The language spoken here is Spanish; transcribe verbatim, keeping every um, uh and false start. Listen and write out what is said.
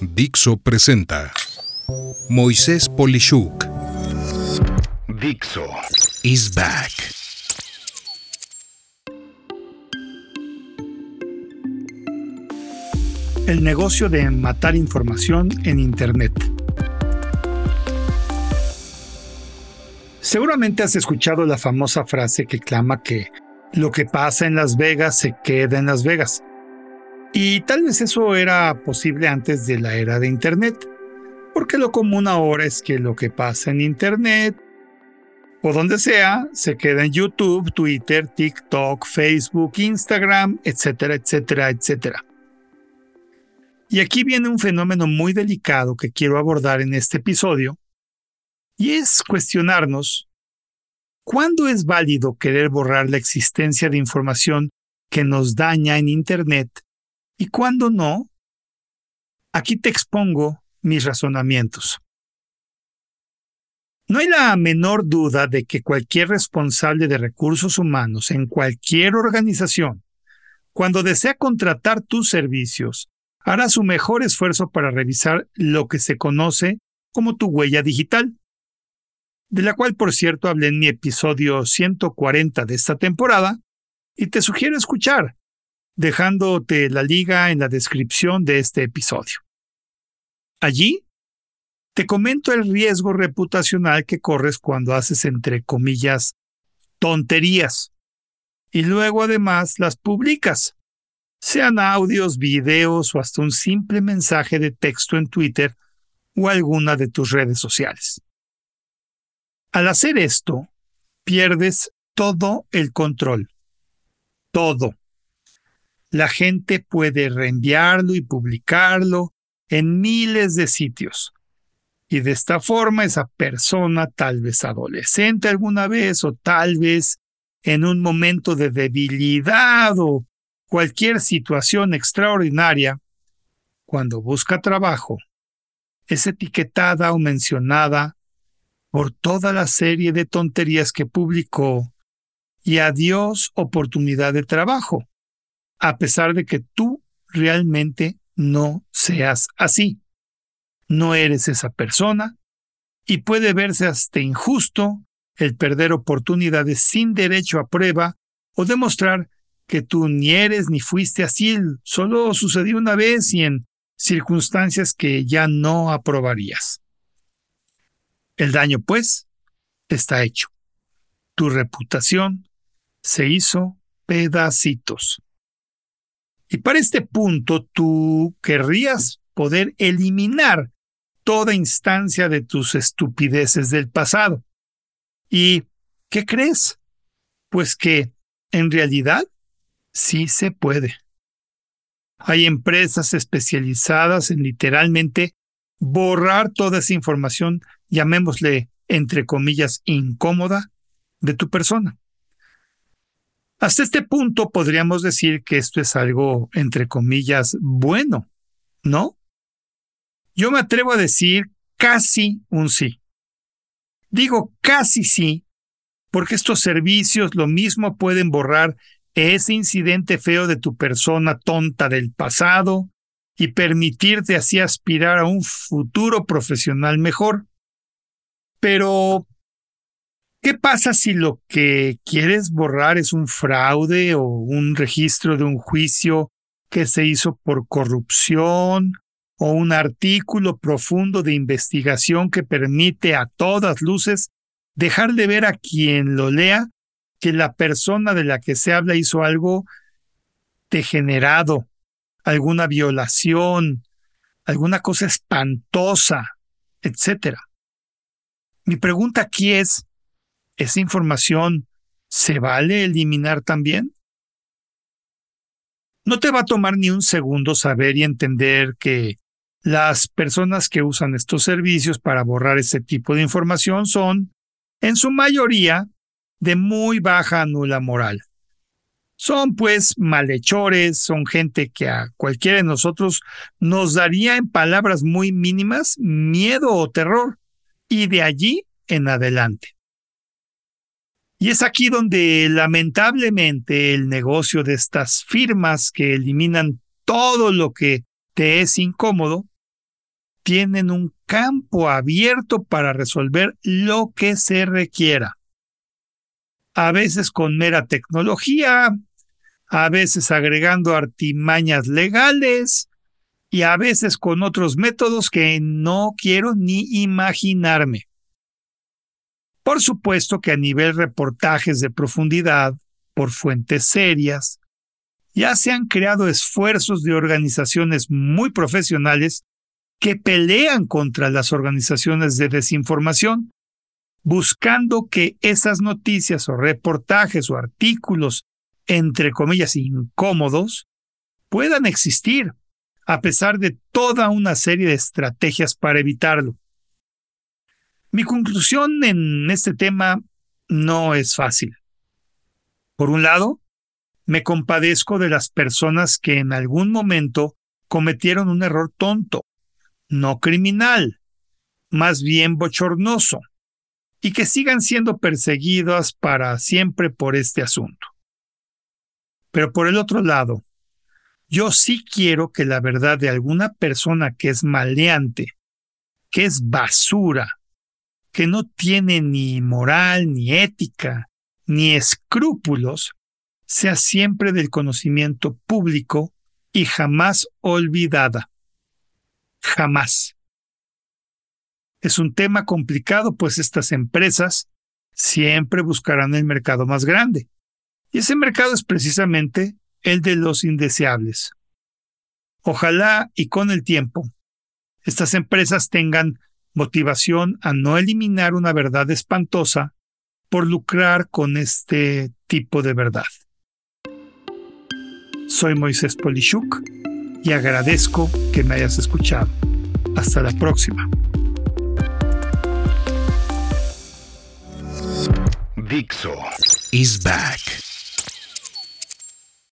Dixo presenta Moisés Polishuk. Dixo is back. El negocio de matar información en Internet. Seguramente has escuchado la famosa frase que clama que lo que pasa en Las Vegas se queda en Las Vegas. Y tal vez eso era posible antes de la era de Internet, porque lo común ahora es que lo que pasa en Internet o donde sea se queda en YouTube, Twitter, TikTok, Facebook, Instagram, etcétera, etcétera, etcétera. Y aquí viene un fenómeno muy delicado que quiero abordar en este episodio, y es cuestionarnos ¿cuándo es válido querer borrar la existencia de información que nos daña en Internet y cuándo no? Aquí te expongo mis razonamientos. No hay la menor duda de que cualquier responsable de recursos humanos en cualquier organización, cuando desea contratar tus servicios, hará su mejor esfuerzo para revisar lo que se conoce como tu huella digital, de la cual, por cierto, hablé en mi episodio ciento cuarenta de esta temporada, y te sugiero escuchar, dejándote la liga en la descripción de este episodio. Allí, te comento el riesgo reputacional que corres cuando haces, entre comillas, tonterías, y luego además las publicas, sean audios, videos o hasta un simple mensaje de texto en Twitter o alguna de tus redes sociales. Al hacer esto, pierdes todo el control. Todo. La gente puede reenviarlo y publicarlo en miles de sitios. Y de esta forma esa persona, tal vez adolescente alguna vez o tal vez en un momento de debilidad o cualquier situación extraordinaria, cuando busca trabajo, es etiquetada o mencionada por toda la serie de tonterías que publicó y adiós oportunidad de trabajo, a pesar de que tú realmente no seas así. No eres esa persona y puede verse hasta injusto el perder oportunidades sin derecho a prueba o demostrar que tú ni eres ni fuiste así, solo sucedió una vez y en circunstancias que ya no aprobarías. El daño, pues, está hecho. Tu reputación se hizo pedacitos. Y para este punto tú querrías poder eliminar toda instancia de tus estupideces del pasado. ¿Y qué crees? Pues que, en realidad, sí se puede. Hay empresas especializadas en literalmente borrar toda esa información, llamémosle, entre comillas, incómoda, de tu persona. Hasta este punto podríamos decir que esto es algo, entre comillas, bueno, ¿no? Yo me atrevo a decir casi un sí. Digo casi sí, porque estos servicios lo mismo pueden borrar ese incidente feo de tu persona tonta del pasado y permitirte así aspirar a un futuro profesional mejor. Pero, ¿qué pasa si lo que quieres borrar es un fraude o un registro de un juicio que se hizo por corrupción o un artículo profundo de investigación que permite a todas luces dejar de ver a quien lo lea que la persona de la que se habla hizo algo degenerado, alguna violación, alguna cosa espantosa, etcétera? Mi pregunta aquí es, ¿esa información se vale eliminar también? No te va a tomar ni un segundo saber y entender que las personas que usan estos servicios para borrar ese tipo de información son, en su mayoría, de muy baja a nula moral. Son pues malhechores, son gente que a cualquiera de nosotros nos daría en palabras muy mínimas miedo o terror, y de allí en adelante. Y es aquí donde lamentablemente el negocio de estas firmas que eliminan todo lo que te es incómodo, tienen un campo abierto para resolver lo que se requiera. A veces con mera tecnología, a veces agregando artimañas legales y a veces con otros métodos que no quiero ni imaginarme. Por supuesto que a nivel reportajes de profundidad, por fuentes serias, ya se han creado esfuerzos de organizaciones muy profesionales que pelean contra las organizaciones de desinformación, buscando que esas noticias o reportajes o artículos, entre comillas, incómodos, puedan existir, a pesar de toda una serie de estrategias para evitarlo. Mi conclusión en este tema no es fácil. Por un lado, me compadezco de las personas que en algún momento cometieron un error tonto, no criminal, más bien bochornoso, y que sigan siendo perseguidas para siempre por este asunto. Pero por el otro lado, yo sí quiero que la verdad de alguna persona que es maleante, que es basura, que no tiene ni moral, ni ética, ni escrúpulos, sea siempre del conocimiento público y jamás olvidada. Jamás. Es un tema complicado, pues estas empresas siempre buscarán el mercado más grande. Y ese mercado es precisamente el de los indeseables. Ojalá y con el tiempo, estas empresas tengan motivación a no eliminar una verdad espantosa por lucrar con este tipo de verdad. Soy Moisés Polishuk y agradezco que me hayas escuchado. Hasta la próxima. Dixo is back.